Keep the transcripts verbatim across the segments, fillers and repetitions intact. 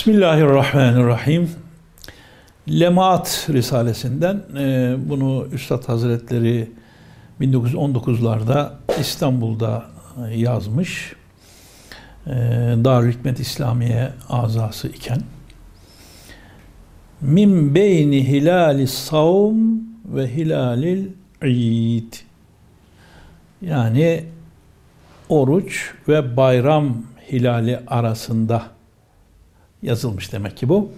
Bismillahirrahmanirrahim. Lemaat Risalesinden e, bunu Üstad Hazretleri bin dokuz yüz on dokuzlarda İstanbul'da yazmış. E, Dar-ül Hikmet İslamiye azası iken min beyni hilal-i savm ve hilal-il id, yani oruç ve bayram hilali arasında yazılmış demek ki bu.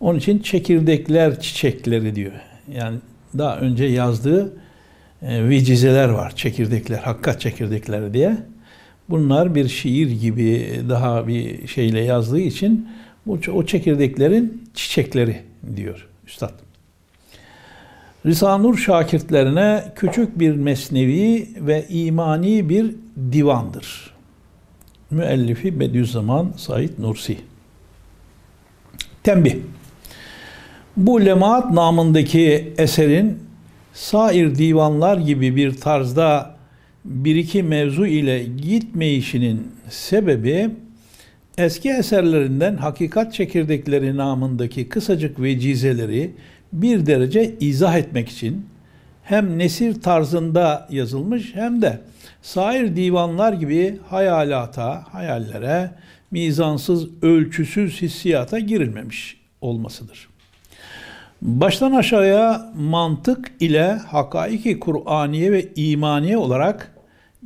Onun için çekirdekler çiçekleri diyor. Yani daha önce yazdığı e, vecizeler var. Çekirdekler, hakkat çekirdekler diye. Bunlar bir şiir gibi daha bir şeyle yazdığı için bu, o çekirdeklerin çiçekleri diyor Üstad. Risale-i Nur şakirtlerine küçük bir mesnevi ve imani bir divandır. Müellifi Bediüzzaman Said Nursi. Tembih. Bu Lemaat namındaki eserin sair divanlar gibi bir tarzda bir iki mevzu ile gitmeyişinin sebebi, eski eserlerinden Hakikat Çekirdekleri namındaki kısacık vecizeleri bir derece izah etmek için hem nesir tarzında yazılmış hem de sair divanlar gibi hayalata, hayallere, mizansız, ölçüsüz hissiyata girilmemiş olmasıdır. Baştan aşağıya mantık ile hakaiki Kur'aniye ve imaniye olarak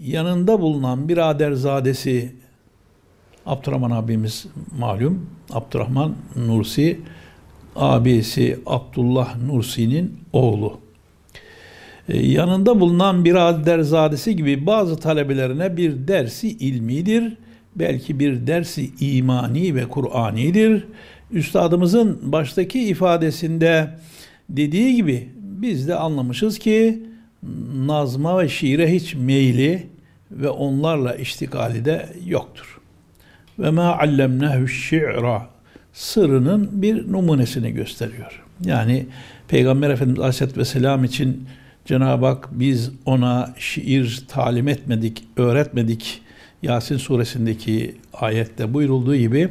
yanında bulunan biraderzadesi Abdurrahman abimiz malum, Abdurrahman Nursi, abisi Abdullah Nursi'nin oğlu. Yanında bulunan biraderzadesi gibi bazı talebelerine bir dersi ilmidir, belki bir dersi imani ve Kur'anidir. Üstadımızın baştaki ifadesinde dediği gibi biz de anlamışız ki nazma ve şiire hiç meyli ve onlarla iştikali de yoktur. Ve ma allemnehu şi'ra sırrının bir numunesini gösteriyor. Yani Peygamber Efendimiz Aleyhisselatü Vesselam için Cenab-ı Hak biz ona şiir talim etmedik, öğretmedik. Yasin suresindeki ayette buyurulduğu gibi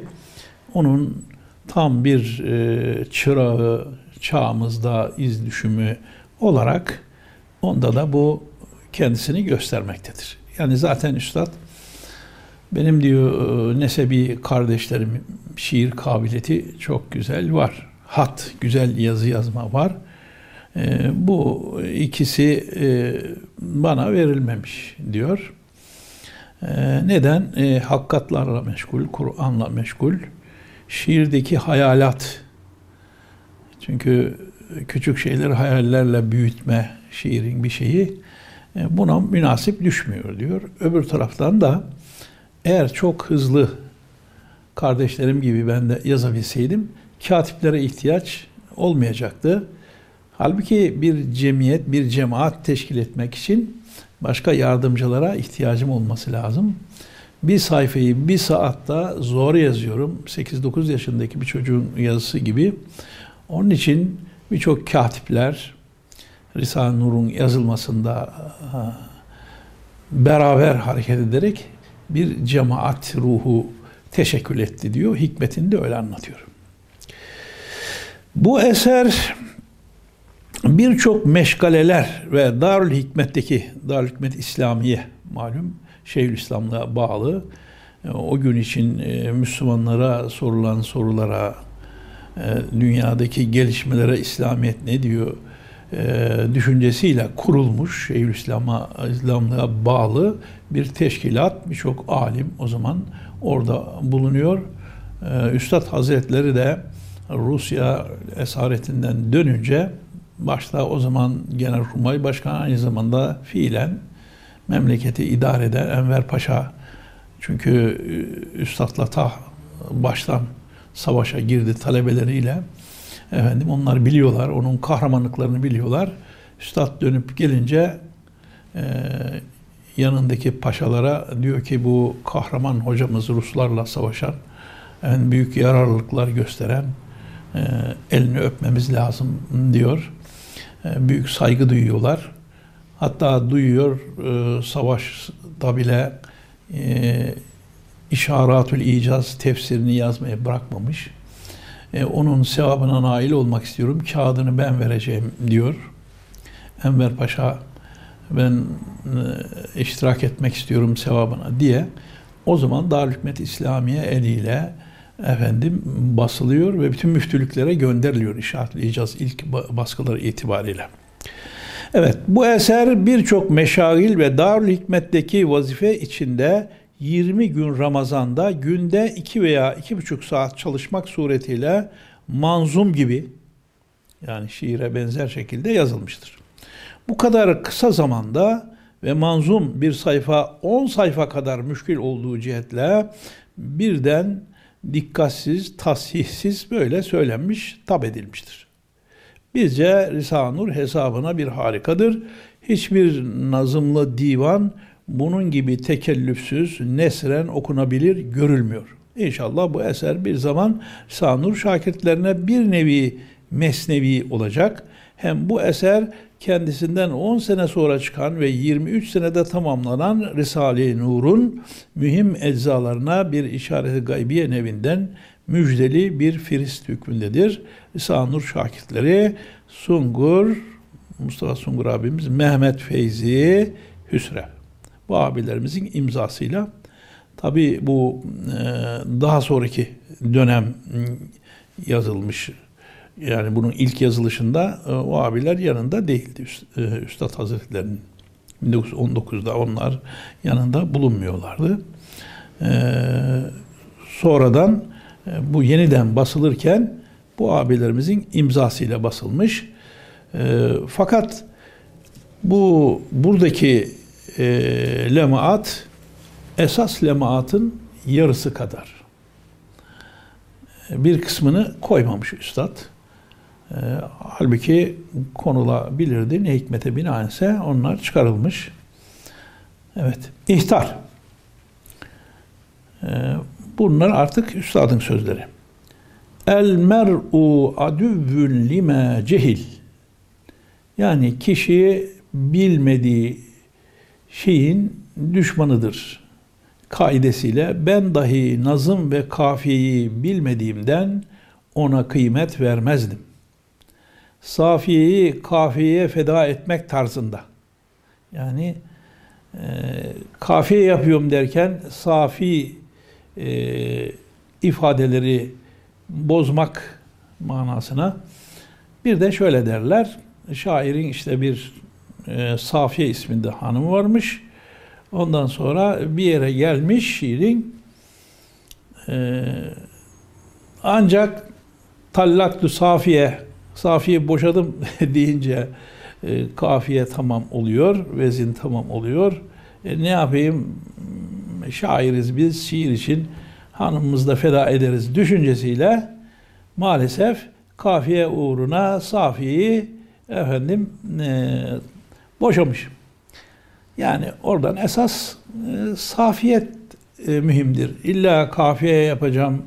onun tam bir e, çırağı çağımızda iz düşümü olarak onda da bu kendisini göstermektedir. Yani zaten Üstad benim diyor e, nesebi kardeşlerim şiir kabiliyeti çok güzel var. Hat, güzel yazı yazma var. E, bu ikisi e, bana verilmemiş diyor. E, neden? E, hakkatlarla meşgul, Kur'an'la meşgul. Şiirdeki hayalat, çünkü küçük şeyleri hayallerle büyütme şiirin bir şeyi, buna münasip düşmüyor diyor. Öbür taraftan da eğer çok hızlı kardeşlerim gibi ben de yazabilseydim katiplere ihtiyaç olmayacaktı. Halbuki bir cemiyet, bir cemaat teşkil etmek için başka yardımcılara ihtiyacım olması lazım. Bir sayfayı bir saatte zor yazıyorum. sekiz dokuz yaşındaki bir çocuğun yazısı gibi. Onun için birçok katipler Risale-i Nur'un yazılmasında beraber hareket ederek bir cemaat ruhu teşekkül etti diyor. Hikmetini de öyle anlatıyor. Bu eser birçok meşgaleler ve Darül Hikmet'teki Darül Hikmet İslamiye malum Şeyhülislam'la bağlı, o gün için Müslümanlara sorulan sorulara, dünyadaki gelişmelere İslamiyet ne diyor düşüncesiyle kurulmuş, Şeyhülislam'la bağlı bir teşkilat, birçok alim o zaman orada bulunuyor. Üstad Hazretleri de Rusya esaretinden dönünce, başta o zaman Genelkurmay Başkanı, aynı zamanda fiilen memleketi idare eden Enver Paşa, çünkü Üstad'la ta baştan savaşa girdi talebeleriyle. Efendim onlar biliyorlar, onun kahramanlıklarını biliyorlar. Üstad dönüp gelince e, yanındaki paşalara diyor ki bu kahraman hocamız Ruslarla savaşan, yani büyük yararlılıklar gösteren, e, elini öpmemiz lazım diyor. E, büyük saygı duyuyorlar. Hatta duyuyor e, savaşta bile e, İşaratül İcaz tefsirini yazmaya bırakmamış. E, onun sevabına nail olmak istiyorum. Kağıdını ben vereceğim diyor. Enver Paşa ben e, iştirak etmek istiyorum sevabına diye. O zaman Dar-ül Hikmet İslamiye eliyle efendim basılıyor ve bütün müftülüklere gönderiliyor İşaratül İcaz ilk baskıları itibariyle. Evet, bu eser birçok meşagil ve Darül Hikmet'teki vazife içinde yirmi gün Ramazan'da günde iki veya iki buçuk saat çalışmak suretiyle manzum gibi, yani şiire benzer şekilde yazılmıştır. Bu kadar kısa zamanda ve manzum bir sayfa on sayfa kadar müşkil olduğu cihetle birden dikkatsiz, tasihsiz böyle söylenmiş, tab edilmiştir. Bizce Risale-i Nur hesabına bir harikadır. Hiçbir nazımlı divan bunun gibi tekellüfsüz, nesren okunabilir görülmüyor. İnşallah bu eser bir zaman Risale-i Nur şakirtlerine bir nevi mesnevi olacak. Hem bu eser kendisinden on sene sonra çıkan ve yirmi üç senede tamamlanan Risale-i Nur'un mühim eczalarına bir işaret-i gaybiye nevinden müjdeli bir firist hükmündedir. Risale-i Nur şakirtleri Sungur, Mustafa Sungur abimiz, Mehmet Feyzi Hüsre. Bu abilerimizin imzasıyla. Tabi bu daha sonraki dönem yazılmış. Yani bunun ilk yazılışında o abiler yanında değildi. Üstad Hazretlerinin bin dokuz yüz on dokuzda onlar yanında bulunmuyorlardı. Sonradan bu yeniden basılırken bu abilerimizin imzasıyla basılmış. Fakat bu buradaki lemaat esas lemaatın yarısı kadar. Bir kısmını koymamış üstad. E, halbuki konulabilirdi. Ne hikmete binaense onlar çıkarılmış. Evet. İhtar. E, bunlar artık üstadın sözleri. El mer'u adüvvün lime cehil. Yani kişi bilmediği şeyin düşmanıdır kaidesiyle ben dahi nazım ve kafiyeyi bilmediğimden ona kıymet vermezdim. Safiyeyi kafiyeye feda etmek tarzında. Yani e, kafiye yapıyorum derken safi e, ifadeleri bozmak manasına. Bir de şöyle derler, şairin işte bir e, Safiye isminde hanım varmış. Ondan sonra bir yere gelmiş şiirin e, ancak tallak-tu Safiye Safiye boşadım deyince e, kafiye tamam oluyor, vezin tamam oluyor. E, ne yapayım? Şairiz biz, şiir için hanımımızı da feda ederiz düşüncesiyle maalesef kafiye uğruna Safiye'yi efendim e, boşamış. Yani oradan esas e, safiyet e, mühimdir. İlla kafiye yapacağım,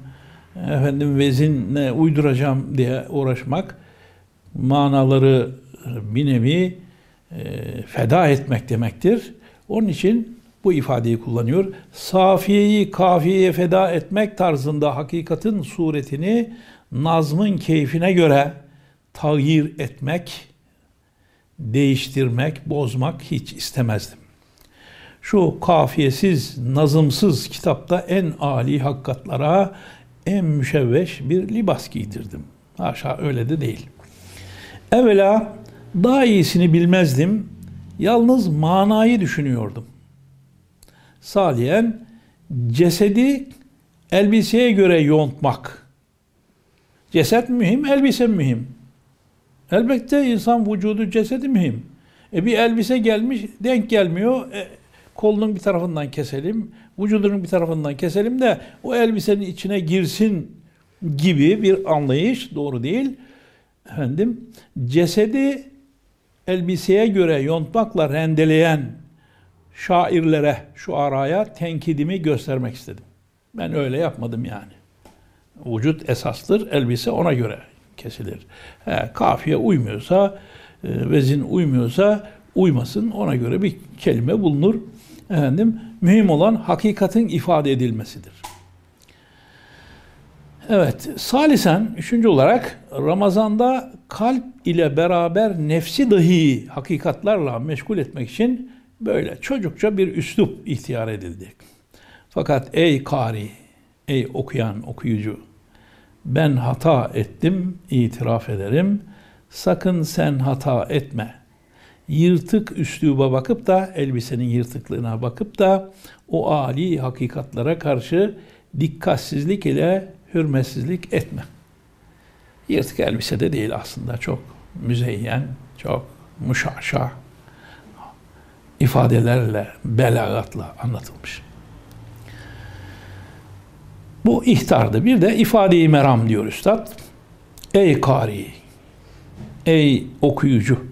efendim vezinle uyduracağım diye uğraşmak, manaları bir nevi e, feda etmek demektir. Onun için bu ifadeyi kullanıyor. Safiyeyi kafiyeye feda etmek tarzında hakikatin suretini nazmın keyfine göre tağyir etmek, değiştirmek, bozmak hiç istemezdim. Şu kafiyesiz, nazımsız kitapta en âli hakikatlara en müşevveş bir libas giydirdim. Haşa öyle de değil. Evvela daha iyisini bilmezdim. Yalnız manayı düşünüyordum. Saliyen cesedi elbiseye göre yontmak. Ceset mühim, elbise mühim. Elbette insan vücudu, cesedi mühim. E bir elbise gelmiş, denk gelmiyor. E, kolunun bir tarafından keselim, vücudunun bir tarafından keselim de o elbisenin içine girsin gibi bir anlayış doğru değil. Efendim, cesedi elbiseye göre yontmakla rendeleyen şairlere, şuaraya tenkidimi göstermek istedim. Ben öyle yapmadım yani. Vücut esastır, elbise ona göre kesilir. He, kafiye uymuyorsa, vezin uymuyorsa uymasın, ona göre bir kelime bulunur. Efendim, mühim olan hakikatin ifade edilmesidir. Evet, salisen, üçüncü olarak Ramazan'da kalp ile beraber nefsi dahi hakikatlarla meşgul etmek için böyle çocukça bir üslup ihtiyar edildi. Fakat ey kari, ey okuyan, okuyucu, ben hata ettim, itiraf ederim, sakın sen hata etme. Yırtık üsluba bakıp da, elbisenin yırtıklığına bakıp da o âli hakikatlara karşı dikkatsizlik ile hürmetsizlik etme. Yırtık elbise de değil aslında, çok müzeyyen, çok muşaşa ifadelerle, belagatla anlatılmış. Bu ihtardı. Bir de ifade-i meram diyor üstad. Ey kari, ey okuyucu.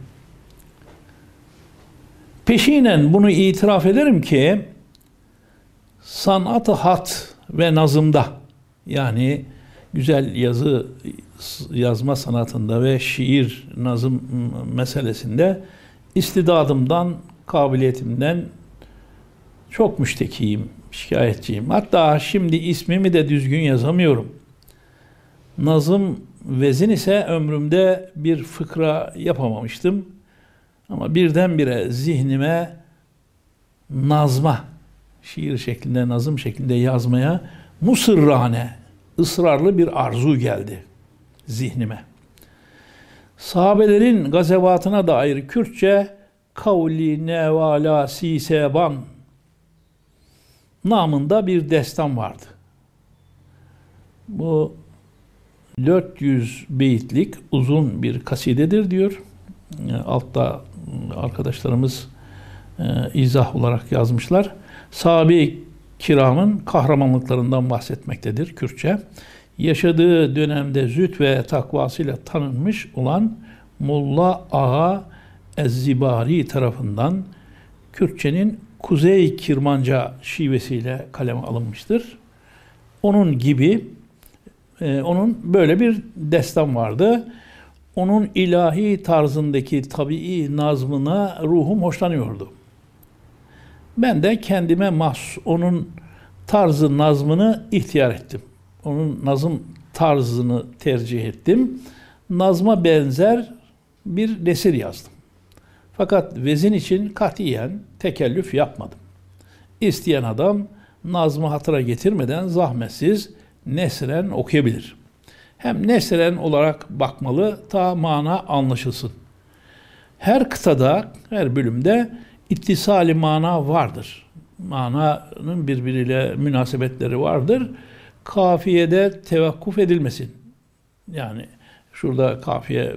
Peşinen bunu itiraf ederim ki sanat-ı hat ve nazımda, yani güzel yazı yazma sanatında ve şiir nazım meselesinde istidadımdan, kabiliyetimden çok müştekiyim, şikayetçiyim. Hatta şimdi ismimi de düzgün yazamıyorum. Nazım vezin ise ömrümde bir fıkra yapamamıştım. Ama birdenbire zihnime nazma, şiir şeklinde, nazım şeklinde yazmaya musırrane, ısrarlı bir arzu geldi zihnime. Sahabelerin gazevatına dair Kürtçe "Kavli nevala si seban" namında bir destan vardı. Bu dört yüz beyitlik uzun bir kasidedir diyor. Altta arkadaşlarımız e, izah olarak yazmışlar. Sahabe-i kiramın kahramanlıklarından bahsetmektedir Kürtçe. Yaşadığı dönemde züht ve takvasıyla tanınmış olan Mulla Ağa Ezzibari tarafından Kürtçenin Kuzey Kirmanca şivesiyle kaleme alınmıştır. Onun gibi, e, onun böyle bir destan vardı. Onun ilahi tarzındaki tabii nazmına ruhum hoşlanıyordu. Ben de kendime mahsus onun tarzı nazmını ihtiyar ettim. Onun nazım tarzını tercih ettim. Nazma benzer bir nesir yazdım. Fakat vezin için katiyen tekellüf yapmadım. İsteyen adam nazmı hatıra getirmeden zahmetsiz nesren okuyabilir. Hem nesren olarak bakmalı, ta mana anlaşılsın. Her kıtada, her bölümde ittisali mana vardır. Mananın birbiriyle münasebetleri vardır. Kafiyede tevakkuf edilmesin. Yani şurada kafiye e,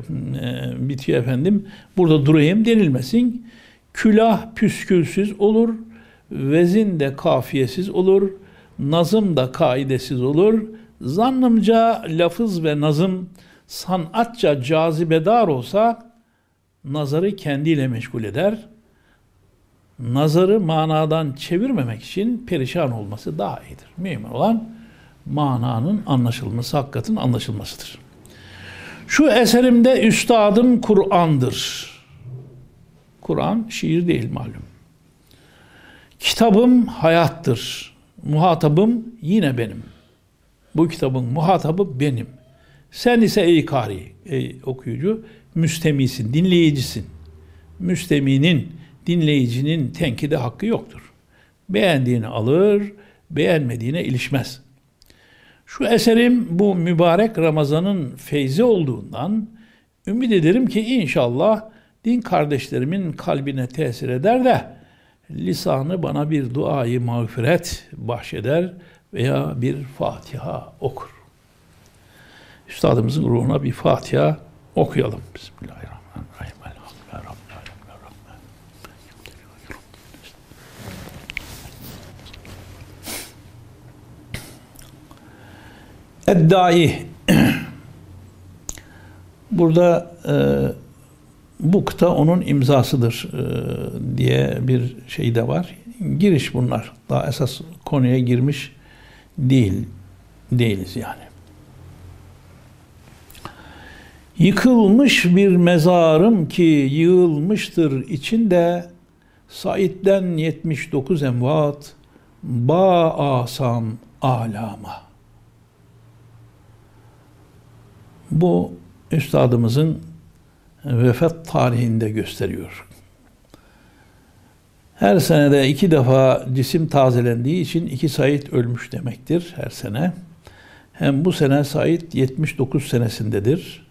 bitiyor efendim, burada durayım denilmesin. Külah püskülsüz olur, vezin de kafiyesiz olur, nazım da kaidesiz olur. Zannımca lafız ve nazım sanatça cazibedar olsa nazarı kendiyle meşgul eder. Nazarı manadan çevirmemek için perişan olması daha iyidir. Mühim olan mananın anlaşılması, hakikatin anlaşılmasıdır. Şu eserimde üstadım Kur'an'dır. Kur'an şiir değil malum. Kitabım hayattır. Muhatabım yine benim. Bu kitabın muhatabı benim. Sen ise ey kari, ey okuyucu, müstemisin, dinleyicisin. Müsteminin, dinleyicinin tenkide hakkı yoktur. Beğendiğini alır, beğenmediğine ilişmez. Şu eserim bu mübarek Ramazan'ın feyzi olduğundan ümit ederim ki inşallah din kardeşlerimin kalbine tesir eder de lisanı bana bir duayı mağfiret bahşeder veya bir Fatiha okur. Üstadımızın ruhuna bir Fatiha okuyalım. Bismillahirrahmanirrahim. Eddai. Burada e, bu kıta onun imzasıdır e, diye bir şey de var. Giriş bunlar. Daha esas konuya girmiş Değil, değiliz yani. Yıkılmış bir mezarım ki yığılmıştır içinde Said'den yetmiş dokuz emvat ba asam alama. Bu üstadımızın vefat tarihinde gösteriyor. Her senede iki defa cisim tazelendiği için iki Said ölmüş demektir her sene. Hem bu sene Said yetmiş dokuz senesindedir.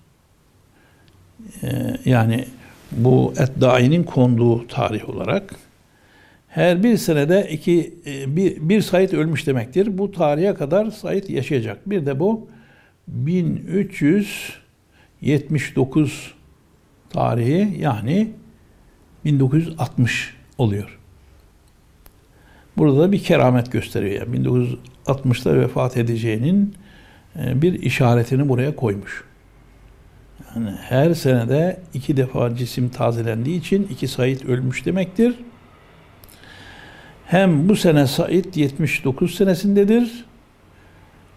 Ee, yani bu Eddai'nin konduğu tarih olarak. Her bir senede iki, bir, bir Said ölmüş demektir. Bu tarihe kadar Said yaşayacak. Bir de bu bin üç yüz yetmiş dokuz tarihi, yani bin dokuz yüz altmış oluyor. Burada da bir keramet gösteriyor. Yani bin dokuz yüz altmışta vefat edeceğinin bir işaretini buraya koymuş. Yani her senede iki defa cisim tazelendiği için iki Said ölmüş demektir. Hem bu sene Said yetmiş dokuz senesindedir.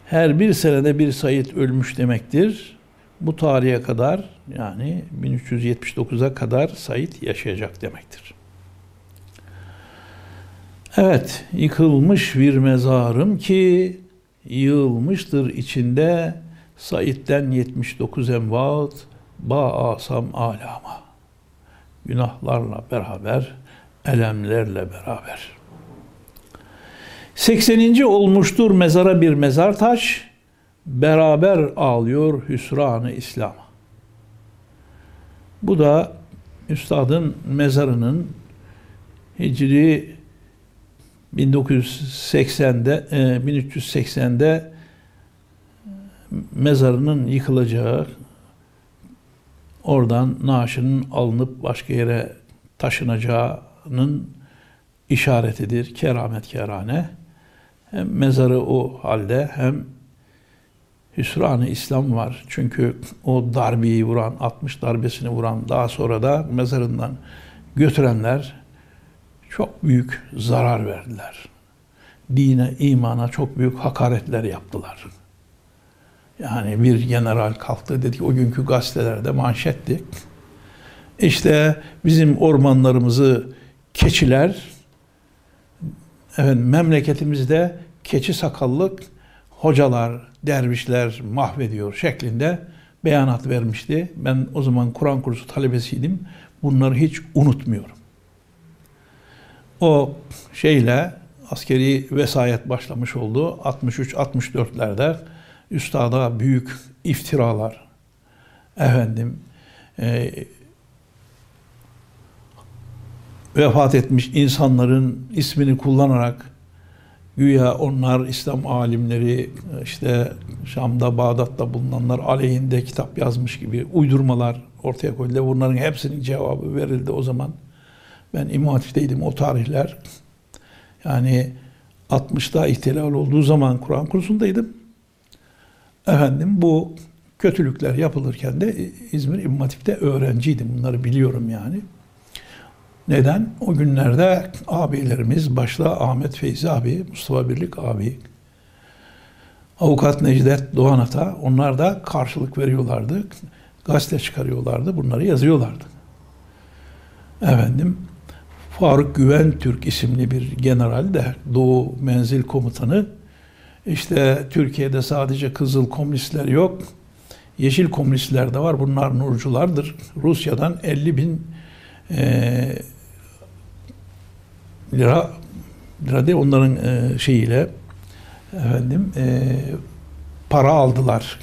Her bir senede bir Said ölmüş demektir. Bu tarihe kadar, yani bin üç yüz yetmiş dokuza kadar Said yaşayacak demektir. Evet, yıkılmış bir mezarım ki yığılmıştır içinde Said'den yetmiş dokuz envat ba-asam alama. Günahlarla beraber, elemlerle beraber. sekseninci olmuştur mezara bir mezar taş, beraber ağlıyor hüsran-ı İslam'a. Bu da üstadın mezarının Hicri bin dokuz yüz seksende, bin üç yüz seksende mezarının yıkılacağı, oradan naaşının alınıp başka yere taşınacağının işaretidir. Keramet kerane. Hem mezarı o halde, hem hüsran-ı İslam var. Çünkü o darbeyi vuran, altmış darbesini vuran, daha sonra da mezarından götürenler çok büyük zarar verdiler. Dine, imana çok büyük hakaretler yaptılar. Yani bir general kalktı, dedi ki, o günkü gazetelerde manşetti, İşte bizim ormanlarımızı keçiler, efendim, memleketimizde keçi sakallık hocalar, dervişler mahvediyor şeklinde beyanat vermişti. Ben o zaman Kur'an kursu talebesiydim. Bunları hiç unutmuyorum. O şeyle askeri vesayet başlamış oldu. altmış üç altmış dörtlerde üstada büyük iftiralar, efendim, e, vefat etmiş insanların ismini kullanarak, güya onlar İslam alimleri, işte Şam'da, Bağdat'ta bulunanlar aleyhinde kitap yazmış gibi uydurmalar ortaya koydular. Bunların hepsinin cevabı verildi o zaman. Ben İmam Hatip'teydim o tarihler. Yani altmışta ihtilal olduğu zaman Kur'an kursundaydım. Efendim, bu kötülükler yapılırken de İzmir İmam Hatip'te öğrenciydim. Bunları biliyorum yani. Neden? O günlerde abilerimiz, başta Ahmet Feyzi abi, Mustafa Birlik abi, avukat Necdet Doğan ata, onlar da karşılık veriyorlardı, gazete çıkarıyorlardı, bunları yazıyorlardı. Efendim, Faruk Güventürk isimli bir general de, Doğu Menzil Komutanı, işte Türkiye'de sadece kızıl komünistler yok, yeşil komünistler de var, bunlar nurculardır. Rusya'dan elli bin Ee, lira lira değil, onların e, şeyiyle efendim e, para aldılar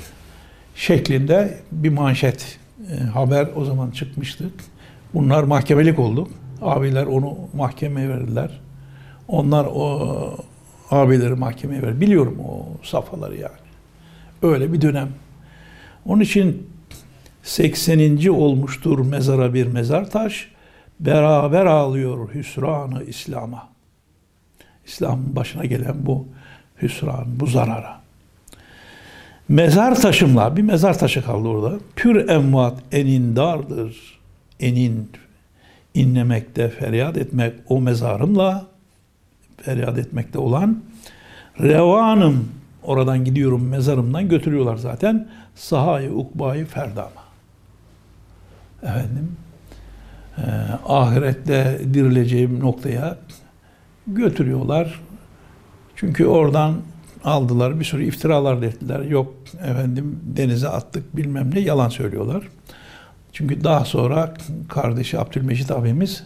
şeklinde bir manşet e, haber o zaman çıkmıştık. Bunlar mahkemelik oldu. Abiler onu mahkemeye verdiler. Onlar o abileri mahkemeye verdi. Biliyorum o safhaları yani. Öyle bir dönem. Onun için sekseninci olmuştur mezara bir mezar taş, beraber ağlıyor hüsran-ı İslam'a. İslam'ın başına gelen bu hüsran, bu zarara. Mezar taşımla, bir mezar taşı kaldı orada. Pür envat enindardır. Enin, inlemekte, feryat etmek o mezarımla, feryat etmekte olan. Revanım, oradan gidiyorum, mezarımdan götürüyorlar zaten. Sahayı ukbayı ferdama. Efendim, e, ahirette dirileceğim noktaya götürüyorlar. Çünkü oradan aldılar, bir sürü iftiralar ettiler. Yok efendim denize attık bilmem ne, yalan söylüyorlar. Çünkü daha sonra kardeşi Abdülmecit abimiz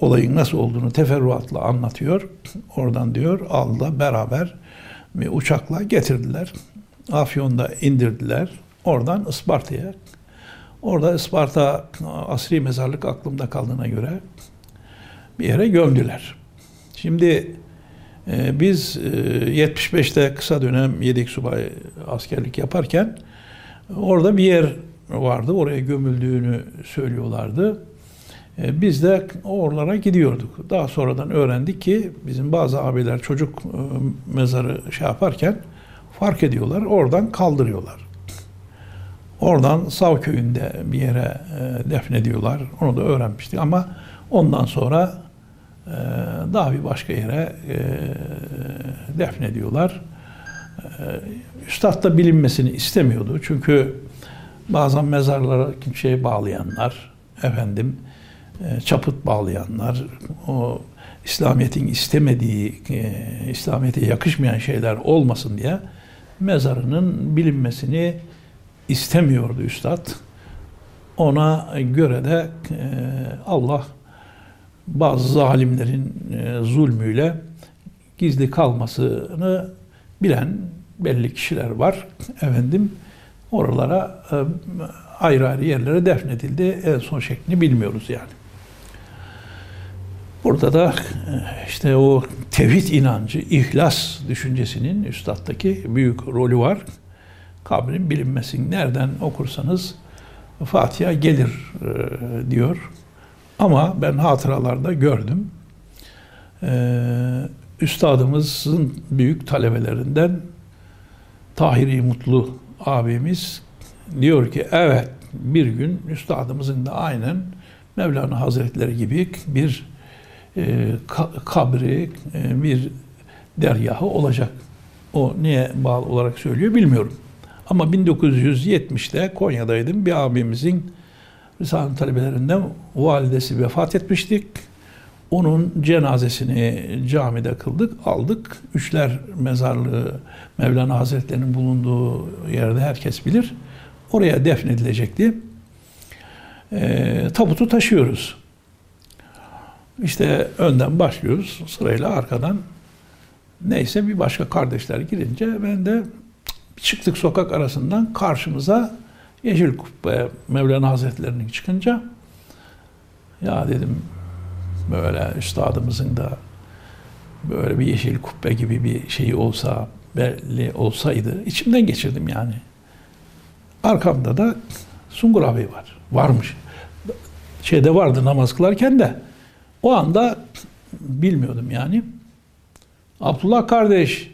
olayın nasıl olduğunu teferruatla anlatıyor. Oradan diyor aldılar beraber bir uçakla getirdiler. Afyon'da indirdiler. Oradan Isparta'ya. Orada Isparta asri mezarlık aklımda kaldığına göre bir yere gömdüler. Şimdi e, biz e, yetmiş beşte kısa dönem yedek subay askerlik yaparken orada bir yer vardı. Oraya gömüldüğünü söylüyorlardı. E, biz de oralara gidiyorduk. Daha sonradan öğrendik ki bizim bazı abiler çocuk e, mezarı şey yaparken fark ediyorlar. Oradan kaldırıyorlar. Oradan Sav köyünde bir yere e, defnediyorlar. Onu da öğrenmiştik ama ondan sonra e, daha bir başka yere e, defnediyorlar. E, Üstad da bilinmesini istemiyordu. Çünkü bazen mezarlara şey bağlayanlar, efendim e, çaput bağlayanlar, o İslamiyet'in istemediği, e, İslamiyet'e yakışmayan şeyler olmasın diye mezarının bilinmesini istemiyordu Üstad. Ona göre de e, Allah bazı zalimlerin e, zulmüyle gizli kalmasını bilen belli kişiler var. Efendim oralara e, ayrı ayrı yerlere defnedildi. En son şeklini bilmiyoruz yani. Burada da işte o tevhid inancı, ihlas düşüncesinin Üstad'daki büyük rolü var. Kabrin bilinmesin. Nereden okursanız Fatiha gelir e, diyor. Ama ben hatıralarda gördüm. Ee, üstadımızın büyük talebelerinden Tahiri Mutlu abimiz diyor ki evet bir gün üstadımızın da aynen Mevlana Hazretleri gibi bir e, kabri, e, bir dergahı olacak. O niye bağlı olarak söylüyor bilmiyorum. Ama bin dokuz yüz yetmişte Konya'daydım. Bir abimizin Risale'nin talebelerinden validesi vefat etmiştik. Onun cenazesini camide kıldık, aldık. Üçler Mezarlığı, Mevlana Hazretleri'nin bulunduğu yerde herkes bilir. Oraya defnedilecekti. E, tabutu taşıyoruz. İşte önden başlıyoruz, sırayla arkadan. Neyse bir başka kardeşler girince ben de çıktık sokak arasından karşımıza Yeşil Kubbe Mevlana Hazretleri'nin çıkınca ya dedim böyle üstadımızın da böyle bir yeşil kubbe gibi bir şeyi olsa belli olsaydı içimden geçirdim yani. Arkamda da Sungur abi var. Varmış. Şeyde vardı namaz kılarken de o anda bilmiyordum yani. Abdullah kardeş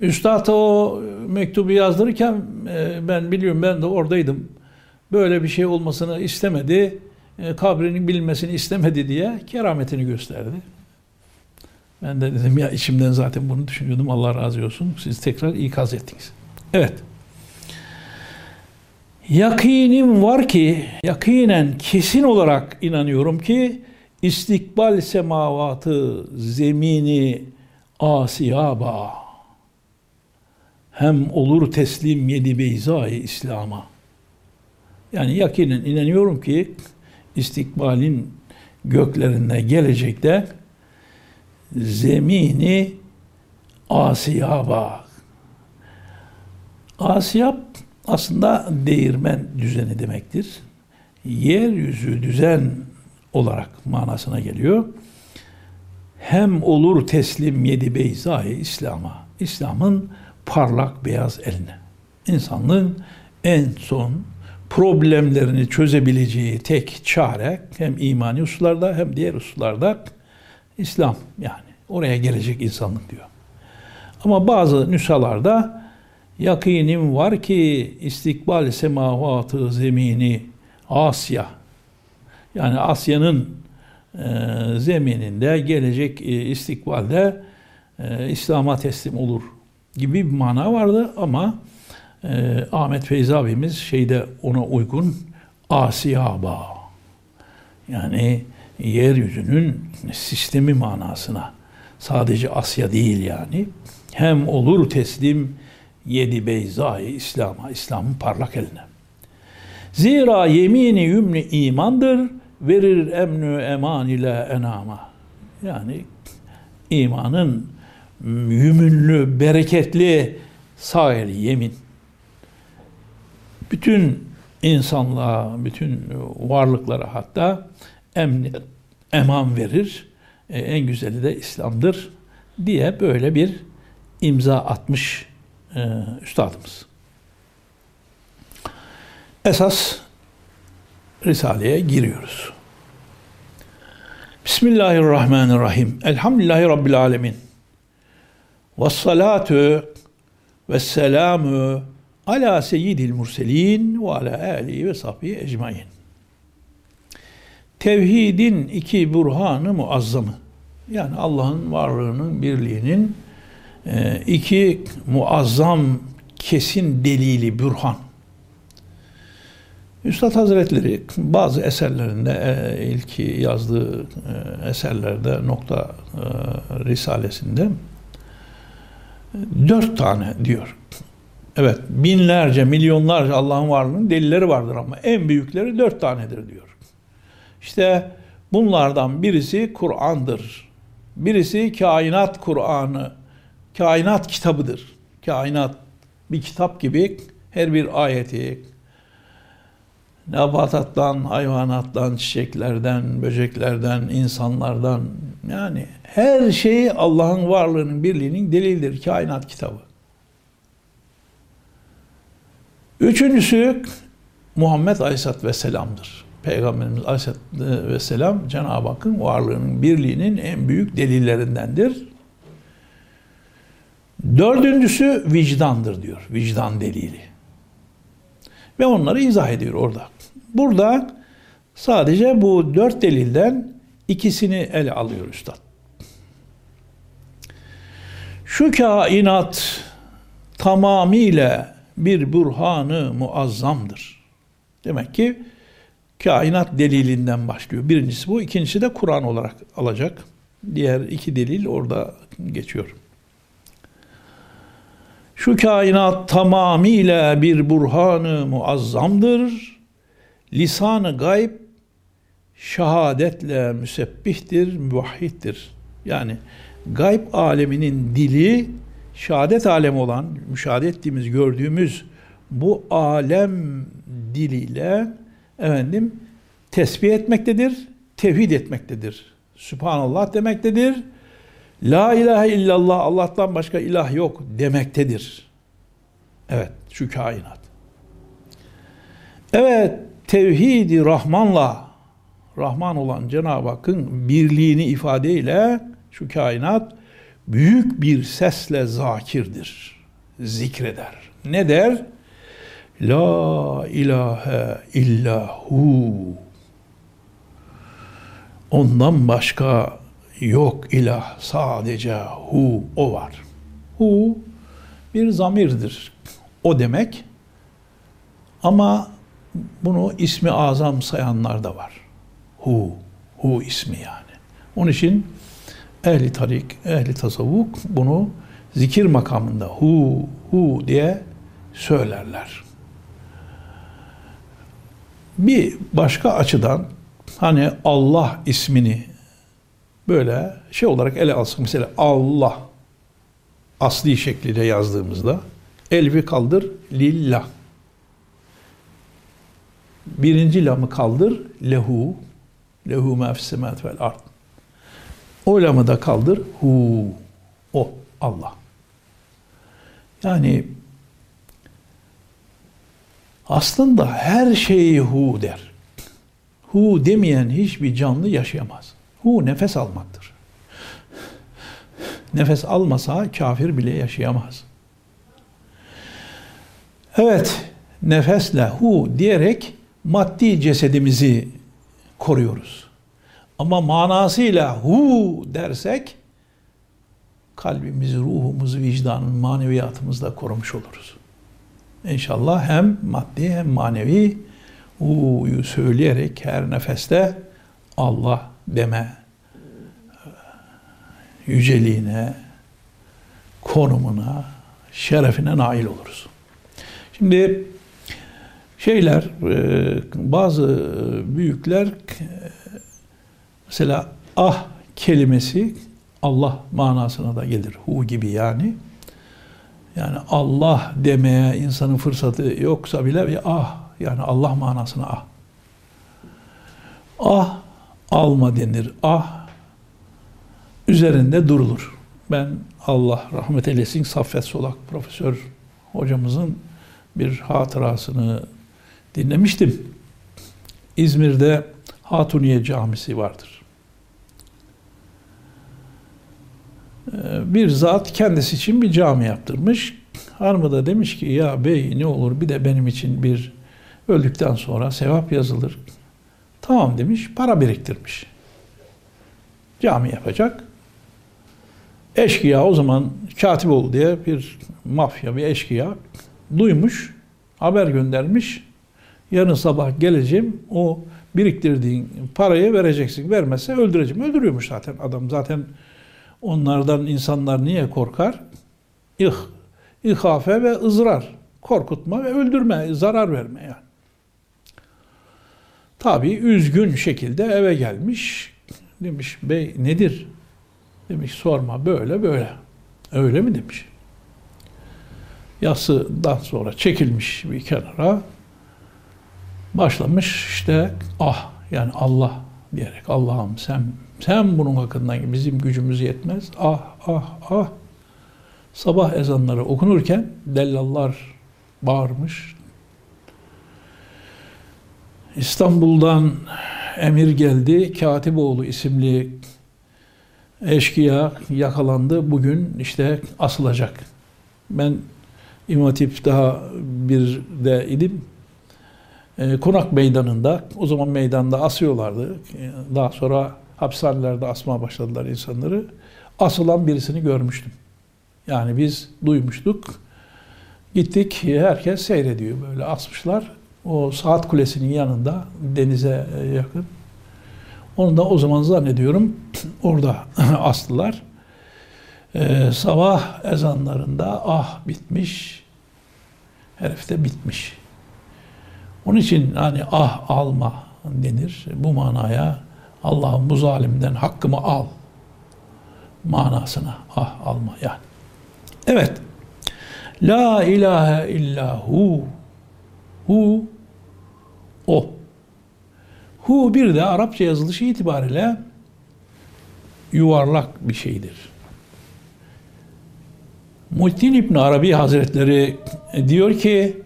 Üstad'a o mektubu yazdırırken ben biliyorum ben de oradaydım. Böyle bir şey olmasını istemedi. Kabrinin bilinmesini istemedi diye kerametini gösterdi. Ben de dedim ya içimden zaten bunu düşünüyordum. Allah razı olsun. Siz tekrar ikaz ettiniz. Evet. Yakinim var ki, yakinen kesin olarak inanıyorum ki istikbal semavatı zemini asiyaba hem olur teslim yedi beyza-i İslam'a. Yani yakinen inanıyorum ki istikbalin göklerinde gelecekte zemini asiyaba. Asiyab aslında değirmen düzeni demektir. Yeryüzü düzen olarak manasına geliyor. Hem olur teslim yedi beyza-i İslam'a. İslam'ın parlak beyaz eline. İnsanlığın en son problemlerini çözebileceği tek çare hem imani hususlarda hem diğer hususlarda İslam yani. Oraya gelecek insanlık diyor. Ama bazı nüshalarda yakinim var ki istikbal semavatı zemini Asya. Yani Asya'nın e, zemininde gelecek e, istikbalde e, İslam'a teslim olur gibi bir mana vardı ama e, Ahmet Feyzi abimiz şeyde ona uygun asiyaba yani yeryüzünün sistemi manasına sadece Asya değil yani hem olur teslim yedi beyza-i İslam'a, İslam'ın parlak eline. Zira yemini yümni imandır, verir emnü eman ile enama. Yani imanın yümünlü, bereketli sağ eli yemin. Bütün insanlığa, bütün varlıklara hatta emniyet, eman verir. E, en güzeli de İslam'dır diye böyle bir imza atmış e, üstadımız. Esas Risale'ye giriyoruz. Bismillahirrahmanirrahim. Elhamdülillahi Rabbil alemin. Vessalatu vesselamu ala seyyidil murselin ve ala alihi ve sahbihi ecmain. Tevhidin iki burhanı muazzamı, yani Allah'ın varlığının, birliğinin iki muazzam, kesin delili, burhan. Üstad Hazretleri bazı eserlerinde, ilki yazdığı eserlerde, nokta risalesinde dört tane diyor. Evet, binlerce, milyonlarca Allah'ın varlığının delilleri vardır ama en büyükleri dört tanedir diyor. İşte bunlardan birisi Kur'an'dır. Birisi kainat Kur'an'ı, kainat kitabıdır. Kainat bir kitap gibi her bir ayeti, nebatattan, hayvanattan, çiçeklerden, böceklerden, insanlardan, yani her şey Allah'ın varlığının, birliğinin delildir, kainat kitabı. Üçüncüsü Muhammed Aleyhisselatü Vesselam'dır. Peygamberimiz Aleyhisselatü Vesselam Cenab-ı Hakk'ın varlığının, birliğinin en büyük delillerindendir. Dördüncüsü vicdandır diyor. Vicdan delili. Ve onları izah ediyor orada. Burada sadece bu dört delilden ikisini ele alıyor üstad. Şu kainat tamamıyla bir burhan-ı muazzamdır. Demek ki kainat delilinden başlıyor. Birincisi bu, ikincisi de Kur'an olarak alacak. Diğer iki delil orada geçiyor. Şu kainat tamamıyla bir burhan-ı muazzamdır. Lisan-ı gayb şehadetle müsebbihtir, müvahhittir. Yani gayb aleminin dili, şehadet alemi olan, müşahede ettiğimiz, gördüğümüz bu alem diliyle efendim tesbih etmektedir, tevhid etmektedir. Sübhanallah demektedir. La ilahe illallah, Allah'tan başka ilah yok demektedir. Evet, şu kainat. Evet, tevhid-i Rahman'la, Rahman olan Cenab-ı Hakk'ın birliğini ifadeyle şu kainat büyük bir sesle zakirdir, zikreder. Ne der? La ilahe illahu. Ondan başka yok ilah, sadece hu, o var. Hu bir zamirdir. O demek. Ama bunu ismi azam sayanlar da var. Hu, hu ismi yani. Onun için ehli tarik, ehli tasavvuk bunu zikir makamında hu, hu diye söylerler. Bir başka açıdan hani Allah ismini böyle şey olarak ele alsak, mesela Allah asli şekliyle yazdığımızda elvi kaldır, lillah. Birinci lamı kaldır, lehu. Lehu mâ fis-semâti vel ard. O lamı da kaldır, hu. O, Allah. Yani aslında her şeyi hu der. Hu demeyen hiçbir canlı yaşayamaz. Hu nefes almaktır. Nefes almasa kafir bile yaşayamaz. Evet, nefesle hu diyerek maddi cesedimizi koruyoruz. Ama manasıyla hu dersek kalbimizi, ruhumuzu, vicdanımızı, maneviyatımızı da korumuş oluruz. İnşallah hem maddi hem manevi hu'yu söyleyerek her nefeste Allah deme yüceliğine, konumuna, şerefine nail oluruz. Şimdi şeyler, bazı büyükler mesela ah kelimesi Allah manasına da gelir. Hu gibi yani. Yani Allah demeye insanın fırsatı yoksa bile bir ah, yani Allah manasına ah. Ah, alma denir. Ah, üzerinde durulur. Ben Allah rahmet eylesin Saffet Solak profesör hocamızın bir hatırasını dinlemiştim. İzmir'de Hatuniye Camisi vardır. Bir zat kendisi için bir cami yaptırmış. Hanımı da demiş ki ya bey ne olur bir de benim için bir öldükten sonra sevap yazılır. Tamam demiş, para biriktirmiş. Cami yapacak. Eşkıya o zaman Katipoğlu diye bir mafya, bir eşkıya duymuş, haber göndermiş. Yarın sabah geleceğim, o biriktirdiğin parayı vereceksin. Vermezse öldüreceğim. Öldürüyormuş zaten adam. Zaten onlardan insanlar niye korkar? İh, ihafe ve ızrar. Korkutma ve öldürme, zarar verme yani. Tabii üzgün şekilde eve gelmiş. Demiş bey nedir? Demiş sorma böyle böyle. Öyle mi demiş. Yasından sonra çekilmiş bir kenara. Başlamış işte ah yani Allah diyerek Allah'ım sen sen bunun hakkından bizim gücümüz yetmez. Ah ah ah. Sabah ezanları okunurken dellallar bağırmış. İstanbul'dan emir geldi. Katipoğlu isimli eşkıya yakalandı. Bugün işte asılacak. Ben İmam Hatip daha bir de idim. E, Konak Meydanı'nda, o zaman meydanda asıyorlardı. E, daha sonra hapishanelerde asmaya başladılar insanları. Asılan birisini görmüştüm. Yani biz duymuştuk. Gittik, herkes seyrediyor böyle asmışlar. O saat kulesinin yanında, denize yakın. Onu da o zaman zannediyorum orada astılar. Ee, sabah ezanlarında ah bitmiş, herif de bitmiş. Onun için hani ah alma denir. Bu manaya Allah'ım bu zalimden hakkımı al manasına ah alma yani. Evet. La ilahe illa hu. Hu, o. Hu bir de Arapça yazılışı itibariyle yuvarlak bir şeydir. Muhyiddin İbni Arabi Hazretleri diyor ki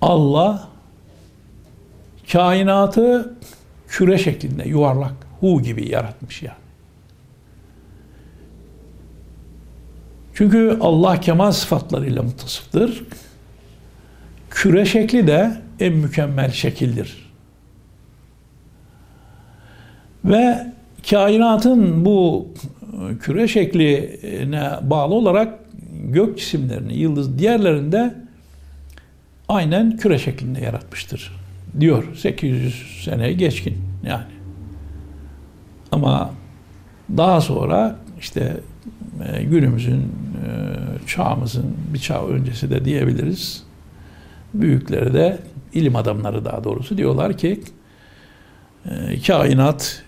Allah kainatı küre şeklinde yuvarlak, hu gibi yaratmış yani. Çünkü Allah kemal sıfatlarıyla muttasıftır. Küre şekli de en mükemmel şekildir. Ve kainatın bu küre şekline bağlı olarak gök cisimlerini, yıldız diğerlerinde aynen küre şeklinde yaratmıştır diyor. sekiz yüz seneye geçkin yani. Ama daha sonra işte günümüzün, çağımızın bir çağ öncesi de diyebiliriz. Büyükleri de, ilim adamları daha doğrusu diyorlar ki e, kainat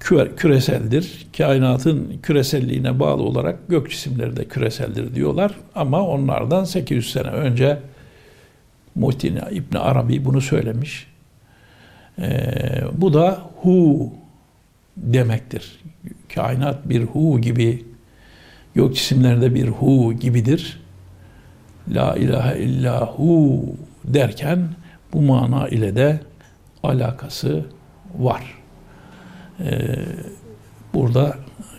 küre, küreseldir. Kainatın küreselliğine bağlı olarak gök cisimleri de küreseldir diyorlar. Ama onlardan sekiz yüz sene önce Muhyiddin İbni Arabi bunu söylemiş. E, bu da hu demektir. Kainat bir hu gibi, gök cisimlerde bir hu gibidir. La ilahe illa hu derken bu mana ile de alakası var. Ee, burada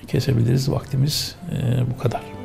kesebiliriz, vaktimiz e, bu kadar.